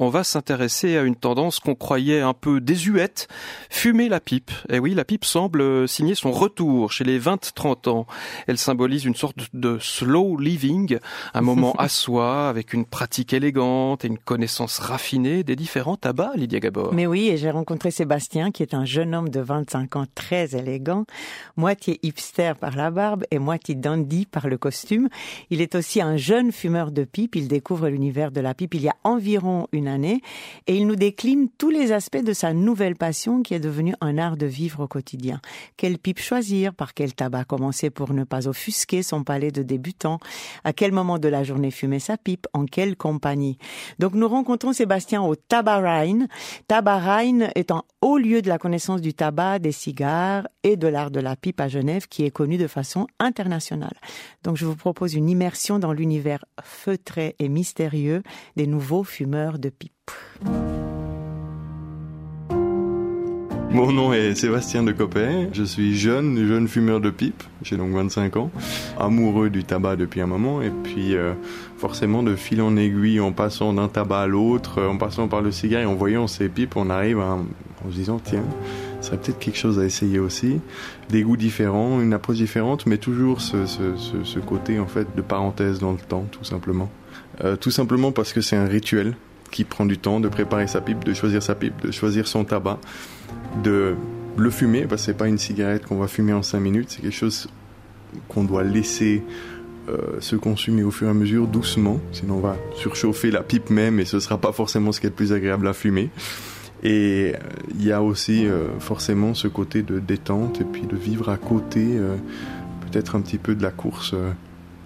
on va s'intéresser à une tendance qu'on croyait un peu désuète, fumer la pipe. Et oui, la pipe semble signer son retour chez les 20-30 ans. Elle symbolise une sorte de slow living, un moment à soi avec une pratique élégante et une connaissance raffinée des différents tabacs, Lydia Gabor. Mais oui, et j'ai rencontré Sébastien qui est un jeune homme de 25 ans très élégant, moitié hipster par la barbe et moitié dandy par le costume. Il est aussi un jeune fumeur de pipe, il découvre l'univers de la pipe il y a environ une année et il nous décline tous les aspects de sa nouvelle passion qui est devenue un art de vivre au quotidien. Quelle pipe choisir, par quel tabac commencer pour ne pas offusquer son palais de débutant, à quel moment de la journée fumer sa pipe, en quelle compagnie. Donc nous rencontrons Sébastien au Tabarine. Tabarine est un haut lieu de la connaissance du tabac, des cigares et de l'art de la pipe à Genève qui est connu de façon internationale. Donc je vous propose une immersion dans l'univers feutré et mystérieux des nouveaux fumeurs de pipe. Mon nom est Sébastien de Copé, je suis jeune fumeur de pipe, j'ai donc 25 ans, amoureux du tabac depuis un moment et puis forcément de fil en aiguille en passant d'un tabac à l'autre, en passant par le cigare et en voyant ces pipes, on arrive en se disant tiens, ça serait peut-être quelque chose à essayer aussi, des goûts différents, une approche différente mais toujours ce côté en fait de parenthèse dans le temps tout simplement. Tout simplement parce que c'est un rituel qui prend du temps de préparer sa pipe, de choisir son tabac, de le fumer, parce que c'est pas une cigarette qu'on va fumer en 5 minutes, c'est quelque chose qu'on doit laisser se consumer au fur et à mesure, doucement, sinon on va surchauffer la pipe même et ce sera pas forcément ce qui est le plus agréable à fumer. Et il y a aussi forcément ce côté de détente et puis de vivre à côté peut-être un petit peu de la course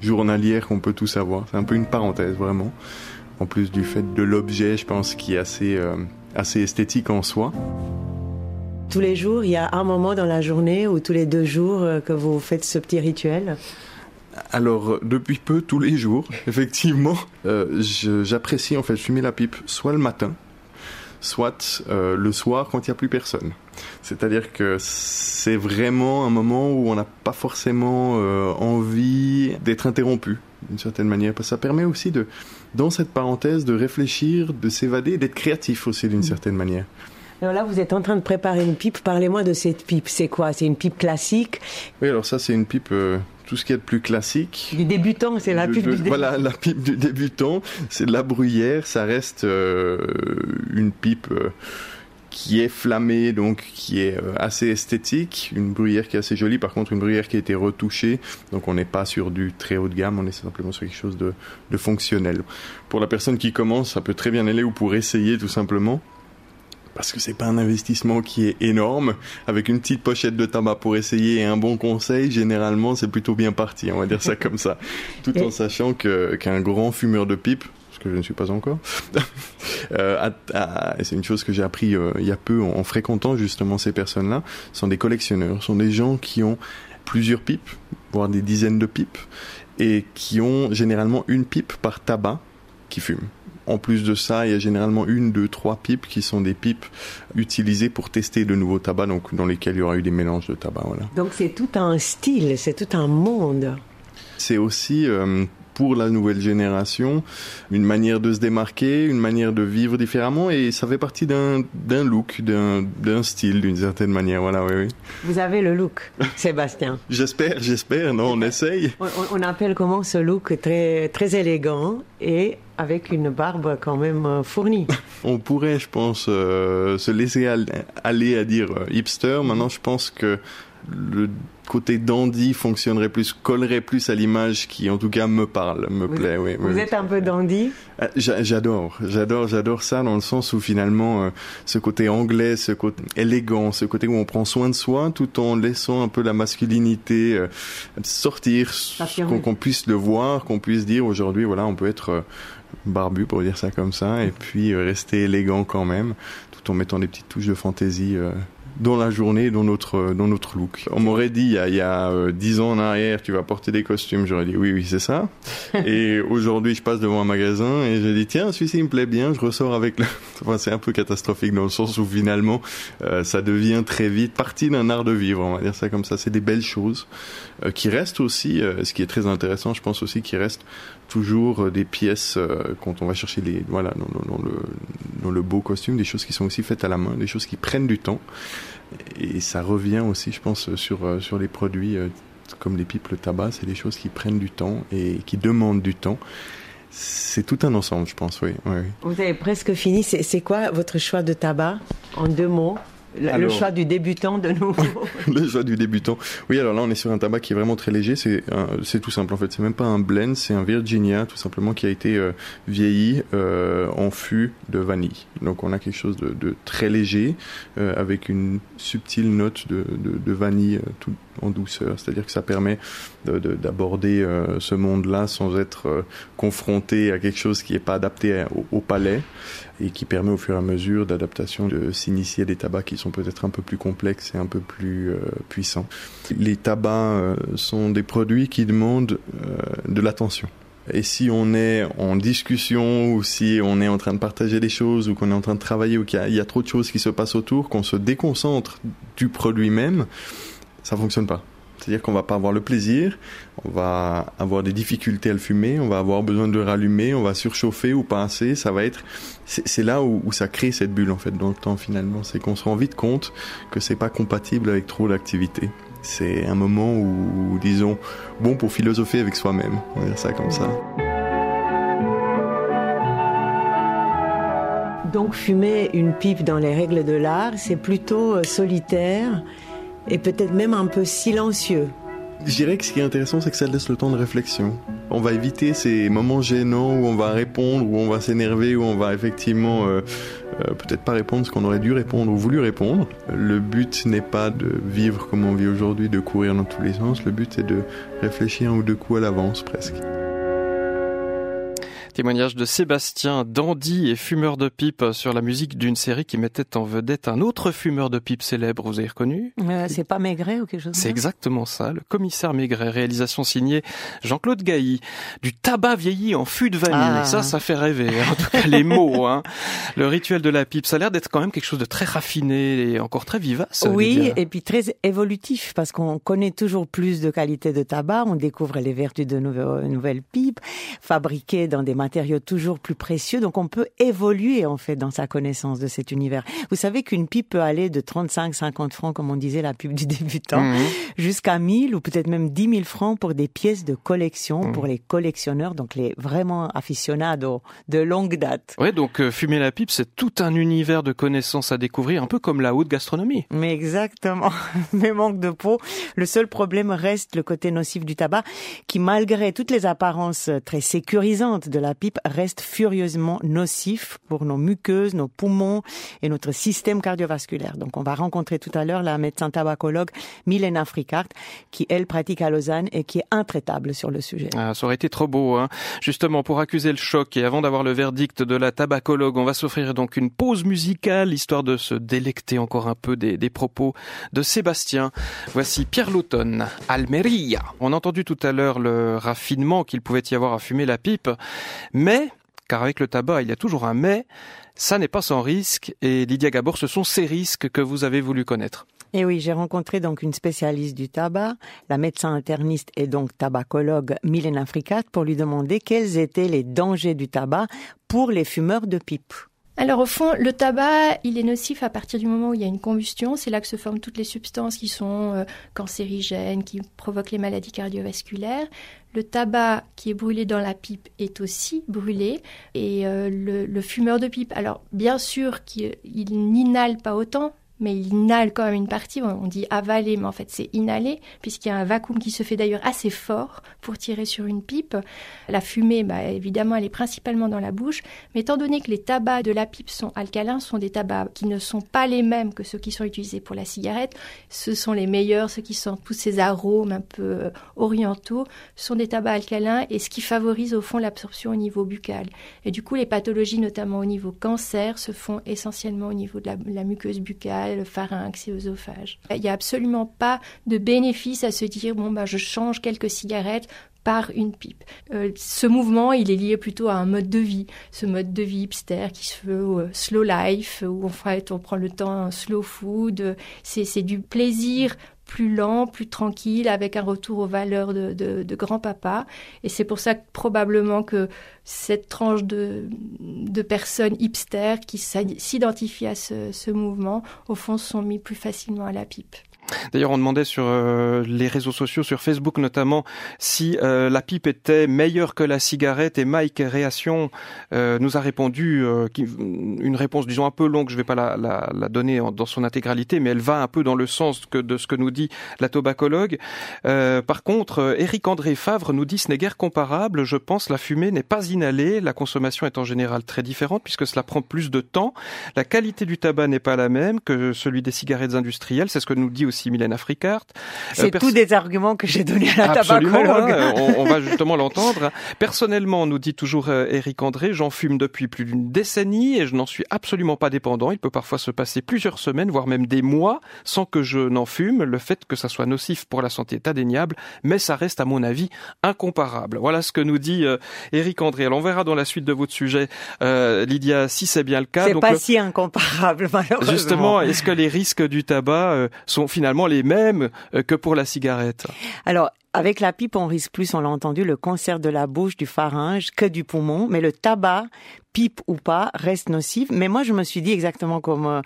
journalière qu'on peut tous avoir, c'est un peu une parenthèse vraiment. En plus du fait de l'objet, je pense, qui est assez esthétique en soi. Tous les jours, il y a un moment dans la journée ou tous les 2 jours que vous faites ce petit rituel ? Alors, depuis peu, tous les jours, effectivement. J'apprécie en fait fumer la pipe soit le matin, soit le soir quand il n'y a plus personne. C'est-à-dire que c'est vraiment un moment où on n'a pas forcément envie d'être interrompu, d'une certaine manière. Parce que ça permet aussi de, dans cette parenthèse, de réfléchir, de s'évader, d'être créatif aussi d'une certaine manière. Alors là, vous êtes en train de préparer une pipe. Parlez-moi de cette pipe. C'est quoi ? C'est une pipe classique ? Oui, alors ça, c'est une pipe... tout ce qu'il y a de plus classique. Du débutant, c'est la pipe du débutant. Voilà, la pipe du débutant, c'est de la bruyère, ça reste une pipe qui est flammée, donc qui est assez esthétique, une bruyère qui est assez jolie, par contre une bruyère qui a été retouchée, donc on n'est pas sur du très haut de gamme, on est simplement sur quelque chose de fonctionnel. Pour la personne qui commence, ça peut très bien aller, ou pour essayer tout simplement, parce que c'est pas un investissement qui est énorme. Avec une petite pochette de tabac pour essayer et un bon conseil, généralement, c'est plutôt bien parti, on va dire ça comme ça. Tout en sachant qu'un grand fumeur de pipe, ce que je ne suis pas encore, et c'est une chose que j'ai appris il y a peu en fréquentant justement ces personnes-là, sont des collectionneurs, sont des gens qui ont plusieurs pipes, voire des dizaines de pipes, et qui ont généralement une pipe par tabac qui fume. En plus de ça, il y a généralement 1, 2, 3 pipes qui sont des pipes utilisées pour tester de nouveaux tabacs, donc dans lesquels il y aura eu des mélanges de tabac. Voilà. Donc c'est tout un style, c'est tout un monde. C'est aussi pour la nouvelle génération une manière de se démarquer, une manière de vivre différemment, et ça fait partie d'un look, d'un style d'une certaine manière. Voilà, oui. Vous avez le look, Sébastien. J'espère. Non, on essaye. On appelle comment ce look très très élégant et avec une barbe quand même fournie. On pourrait, je pense, se laisser aller à dire hipster. Maintenant, je pense que le côté dandy fonctionnerait plus, collerait plus à l'image qui, en tout cas, me parle, plaît. Oui, vous êtes un peu dandy ? J'adore ça dans le sens où, finalement, ce côté anglais, ce côté élégant, ce côté où on prend soin de soi tout en laissant un peu la masculinité sortir, qu'on puisse le voir, qu'on puisse dire aujourd'hui, voilà, on peut être barbu, pour dire ça comme ça, et puis rester élégant quand même, tout en mettant des petites touches de fantaisie dans la journée, dans notre look. On m'aurait dit il y a 10 ans en arrière, tu vas porter des costumes, j'aurais dit oui, c'est ça. Et aujourd'hui, je passe devant un magasin et j'ai dit tiens, celui-ci il me plaît bien, je ressors avec le... Enfin, c'est un peu catastrophique dans le sens où finalement, ça devient très vite partie d'un art de vivre, on va dire ça comme ça. C'est des belles choses qui restent aussi, ce qui est très intéressant, je pense aussi, qui restent toujours des pièces quand on va chercher les, voilà, dans dans le beau costume, des choses qui sont aussi faites à la main, des choses qui prennent du temps. Et ça revient aussi, je pense, sur les produits comme les pipes, le tabac, c'est des choses qui prennent du temps et qui demandent du temps. C'est tout un ensemble, je pense, oui. Vous avez presque fini. C'est quoi votre choix de tabac, en deux mots? Alors, le choix du débutant de nouveau. Le choix du débutant. Oui, alors là, on est sur un tabac qui est vraiment très léger. C'est tout simple, en fait. C'est même pas un blend, c'est un Virginia, tout simplement, qui a été vieilli en fût de vanille. Donc, on a quelque chose de très léger, avec une subtile note de vanille tout en douceur. C'est-à-dire que ça permet d'aborder ce monde-là sans être confronté à quelque chose qui n'est pas adapté au palais, et qui permet au fur et à mesure d'adaptation de s'initier des tabacs qui sont peut-être un peu plus complexes et un peu plus puissants. Les tabacs sont des produits qui demandent de l'attention. Et si on est en discussion, ou si on est en train de partager des choses, ou qu'on est en train de travailler, ou qu'il y a trop de choses qui se passent autour, qu'on se déconcentre du produit même, ça fonctionne pas. C'est-à-dire qu'on va pas avoir le plaisir, on va avoir des difficultés à le fumer, on va avoir besoin de le rallumer, on va surchauffer ou pas assez, ça va être... C'est là où ça crée cette bulle, en fait, dans le temps, finalement. C'est qu'on se rend vite compte que c'est pas compatible avec trop d'activité. C'est un moment où, disons, bon pour philosopher avec soi-même. On va dire ça comme ça. Donc, fumer une pipe dans les règles de l'art, c'est plutôt solitaire. Et peut-être même un peu silencieux. Je dirais que ce qui est intéressant, c'est que ça laisse le temps de réflexion. On va éviter ces moments gênants où on va répondre, où on va s'énerver, où on va effectivement peut-être pas répondre ce qu'on aurait dû répondre ou voulu répondre. Le but n'est pas de vivre comme on vit aujourd'hui, de courir dans tous les sens. Le but est de réfléchir un ou deux coups à l'avance presque. Témoignage de Sébastien, dandy et fumeur de pipe, sur la musique d'une série qui mettait en vedette un autre fumeur de pipe célèbre, vous avez reconnu? C'est pas Maigret ou quelque chose? C'est exactement ça, le commissaire Maigret, réalisation signée Jean-Claude Gailly. Du tabac vieilli en fût de vanille, ça fait rêver, en tout cas les mots. Hein. Le rituel de la pipe, ça a l'air d'être quand même quelque chose de très raffiné et encore très vivace. Oui, Lydia. Et puis très évolutif, parce qu'on connaît toujours plus de qualités de tabac, on découvre les vertus de nouvelles pipes, fabriquées dans des matériaux toujours plus précieux, donc on peut évoluer en fait dans sa connaissance de cet univers. Vous savez qu'une pipe peut aller de 35-50 francs, comme on disait la pipe du débutant, jusqu'à 1000 ou peut-être même 10 000 francs pour des pièces de collection, pour les collectionneurs, donc les vraiment aficionados de longue date. Oui, donc fumer la pipe, c'est tout un univers de connaissances à découvrir, un peu comme la haute gastronomie. Mais exactement, mais manque de peau. Le seul problème reste le côté nocif du tabac, qui malgré toutes les apparences très sécurisantes de la pipe reste furieusement nocif pour nos muqueuses, nos poumons et notre système cardiovasculaire. Donc on va rencontrer tout à l'heure la médecin tabacologue Milena Fricart, qui elle pratique à Lausanne et qui est intraitable sur le sujet. Ah, ça aurait été trop beau, hein. Justement, pour accuser le choc et avant d'avoir le verdict de la tabacologue, on va s'offrir donc une pause musicale, histoire de se délecter encore un peu des propos de Sébastien. Voici Pierre Louton, Almeria. On a entendu tout à l'heure le raffinement qu'il pouvait y avoir à fumer la pipe. Mais, car avec le tabac, il y a toujours un mais, ça n'est pas sans risque. Et Lydia Gabor, ce sont ces risques que vous avez voulu connaître. Et oui, j'ai rencontré donc une spécialiste du tabac, la médecin interniste et donc tabacologue Mylène Africat, pour lui demander quels étaient les dangers du tabac pour les fumeurs de pipe. Alors au fond, le tabac, il est nocif à partir du moment où il y a une combustion. C'est là que se forment toutes les substances qui sont cancérigènes, qui provoquent les maladies cardiovasculaires. Le tabac qui est brûlé dans la pipe est aussi brûlé. Et le fumeur de pipe, alors bien sûr qu'il n'inhale pas autant, mais il inhale quand même une partie. On dit avaler, mais en fait c'est inhaler, puisqu'il y a un vacuum qui se fait d'ailleurs assez fort pour tirer sur une pipe. La fumée, évidemment, elle est principalement dans la bouche, mais étant donné que les tabacs de la pipe sont alcalins, sont des tabacs qui ne sont pas les mêmes que ceux qui sont utilisés pour la cigarette, ce sont les meilleurs, ceux qui sentent tous ces arômes un peu orientaux, sont des tabacs alcalins, et ce qui favorise au fond l'absorption au niveau buccal. Et du coup, les pathologies, notamment au niveau cancer, se font essentiellement au niveau de la muqueuse buccale, le pharynx et l'œsophage. Il n'y a absolument pas de bénéfice à se dire je change quelques cigarettes par une pipe. Ce mouvement, il est lié plutôt à un mode de vie, ce mode de vie hipster qui se fait slow life, où en fait on prend le temps, slow food, c'est du plaisir plus lent, plus tranquille, avec un retour aux valeurs de grand-papa. Et c'est pour ça que probablement que cette tranche de personnes hipsters qui s'identifient à ce mouvement, au fond, se sont mis plus facilement à la pipe. D'ailleurs, on demandait sur les réseaux sociaux, sur Facebook notamment, si la pipe était meilleure que la cigarette, et Mike Réation nous a répondu, une réponse disons un peu longue, je ne vais pas la donner dans son intégralité, mais elle va un peu dans le sens de ce que nous dit la tobaccologue. Par contre, Eric André Favre nous dit: ce n'est guère comparable, je pense, la fumée n'est pas inhalée, la consommation est en général très différente puisque cela prend plus de temps, la qualité du tabac n'est pas la même que celui des cigarettes industrielles, c'est ce que nous dit aussi Mylena Fricart. C'est tous des arguments que j'ai donnés à la tabacologue. Hein, on va justement l'entendre. Personnellement, nous dit toujours Eric André, j'en fume depuis plus d'une décennie et je n'en suis absolument pas dépendant. Il peut parfois se passer plusieurs semaines, voire même des mois, sans que je n'en fume. Le fait que ça soit nocif pour la santé est indéniable, mais ça reste à mon avis incomparable. Voilà ce que nous dit Eric André. Alors on verra dans la suite de votre sujet, Lydia, si c'est bien le cas. C'est donc pas si incomparable, malheureusement. Justement, est-ce que les risques du tabac sont finalement les mêmes que pour la cigarette? Alors, avec la pipe, on risque plus, on l'a entendu, le cancer de la bouche, du pharynge, que du poumon. Mais le tabac, pipe ou pas, reste nocif. Mais moi, je me suis dit exactement comme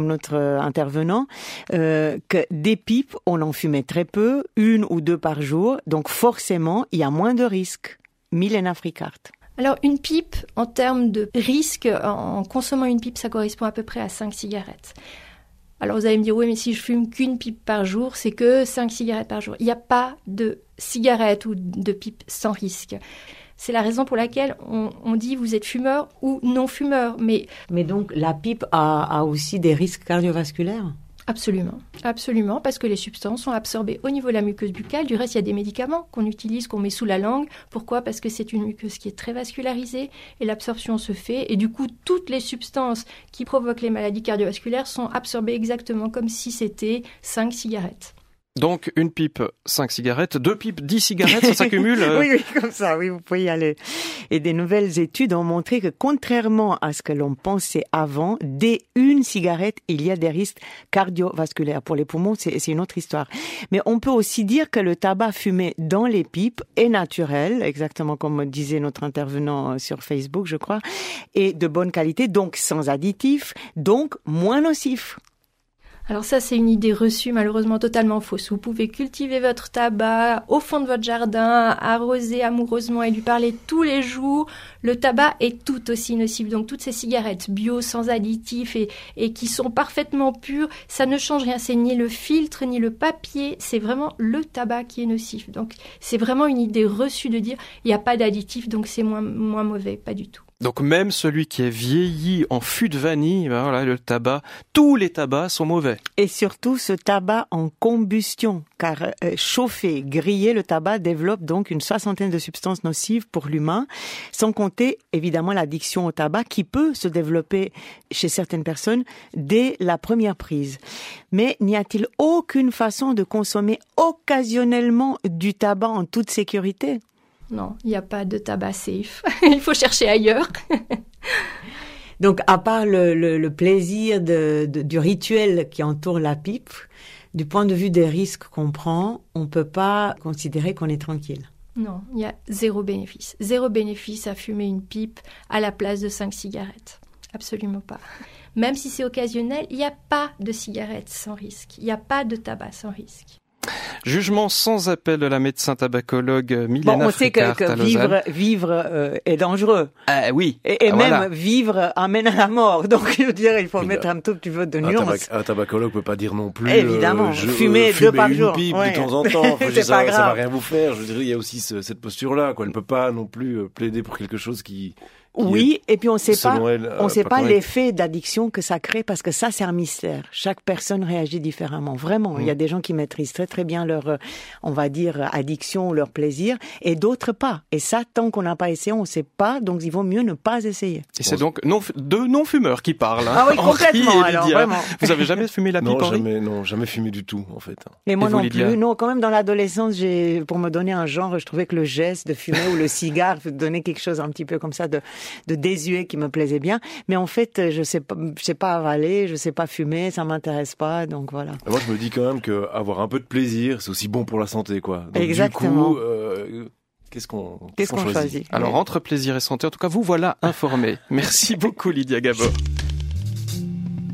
notre intervenant, que des pipes, on en fumait très peu, 1 ou 2 par jour. Donc forcément, il y a moins de risques. Mylena Fricart. Alors, une pipe, en termes de risque, en consommant une pipe, ça correspond à peu près à 5 cigarettes. Alors vous allez me dire, oui, mais si je fume qu'une pipe par jour, c'est que 5 cigarettes par jour. Il n'y a pas de cigarette ou de pipe sans risque. C'est la raison pour laquelle on dit vous êtes fumeur ou non fumeur. Mais donc la pipe a aussi des risques cardiovasculaires ? Absolument, absolument, parce que les substances sont absorbées au niveau de la muqueuse buccale. Du reste, il y a des médicaments qu'on utilise, qu'on met sous la langue. Pourquoi ? Parce que c'est une muqueuse qui est très vascularisée et l'absorption se fait. Et du coup, toutes les substances qui provoquent les maladies cardiovasculaires sont absorbées exactement comme si c'était 5 cigarettes. Donc, une pipe, 5 cigarettes, 2 pipes, 10 cigarettes, ça s'accumule. Oui, comme ça, oui, vous pouvez y aller. Et des nouvelles études ont montré que, contrairement à ce que l'on pensait avant, dès une cigarette, il y a des risques cardiovasculaires. Pour les poumons, c'est une autre histoire. Mais on peut aussi dire que le tabac fumé dans les pipes est naturel, exactement comme disait notre intervenant sur Facebook, je crois, et de bonne qualité, donc sans additifs, donc moins nocif. Alors ça, c'est une idée reçue, malheureusement totalement fausse. Vous pouvez cultiver votre tabac au fond de votre jardin, arroser amoureusement et lui parler tous les jours. Le tabac est tout aussi nocif. Donc toutes ces cigarettes bio, sans additifs et qui sont parfaitement pures, ça ne change rien. C'est ni le filtre, ni le papier. C'est vraiment le tabac qui est nocif. Donc c'est vraiment une idée reçue de dire il n'y a pas d'additifs, donc c'est moins mauvais. Pas du tout. Donc même celui qui est vieilli en fût de vanille, ben voilà, le tabac, tous les tabacs sont mauvais. Et surtout ce tabac en combustion, car chauffé, grillé, le tabac développe donc une soixantaine de substances nocives pour l'humain, sans compter évidemment l'addiction au tabac qui peut se développer chez certaines personnes dès la première prise. Mais n'y a-t-il aucune façon de consommer occasionnellement du tabac en toute sécurité ? Non, il n'y a pas de tabac safe. Il faut chercher ailleurs. Donc, à part le plaisir du rituel qui entoure la pipe, du point de vue des risques qu'on prend, on ne peut pas considérer qu'on est tranquille. Non, il y a 0 bénéfice. 0 bénéfice à fumer une pipe à la place de 5 cigarettes. Absolument pas. Même si c'est occasionnel, il n'y a pas de cigarette sans risque. Il n'y a pas de tabac sans risque. Jugement sans appel de la médecin tabacologue Mylène Africat. Bon, on sait que vivre est dangereux. Oui. Et même voilà. Vivre amène à la mort. Donc, je veux dire, il faut mettre un tout petit peu de nuance. Un tabacologue peut pas dire non plus. Évidemment. Fumer 2 par jour. Fumer une pipe de temps en temps. Ça va rien vous faire. Je veux dire, il y a aussi cette posture-là, quoi. Elle peut pas non plus plaider pour quelque chose qui... Oui, et puis on ne sait pas l'effet d'addiction que ça crée, parce que ça, c'est un mystère. Chaque personne réagit différemment, vraiment. Il y a des gens qui maîtrisent très très bien leur, on va dire, addiction, leur plaisir, et d'autres pas. Et ça, tant qu'on n'a pas essayé, on ne sait pas, donc il vaut mieux ne pas essayer. Et c'est donc deux non-fumeurs qui parlent. Hein, ah oui, complètement, alors, vraiment. Vous n'avez jamais fumé la pipe, Henri ? Non, jamais fumé du tout, en fait. Mais moi non plus, non, quand même dans l'adolescence, pour me donner un genre, je trouvais que le geste de fumer ou le cigare donnait quelque chose un petit peu comme ça de... de désuet qui me plaisait bien. Mais en fait, je sais pas avaler, je sais pas fumer, ça m'intéresse pas, donc voilà. Moi, je me dis quand même que avoir un peu de plaisir, c'est aussi bon pour la santé, quoi. Donc, exactement. Du coup, qu'est-ce qu'on choisit ? Alors, entre plaisir et santé, en tout cas, vous voilà informés. Merci beaucoup, Lydia Gabor.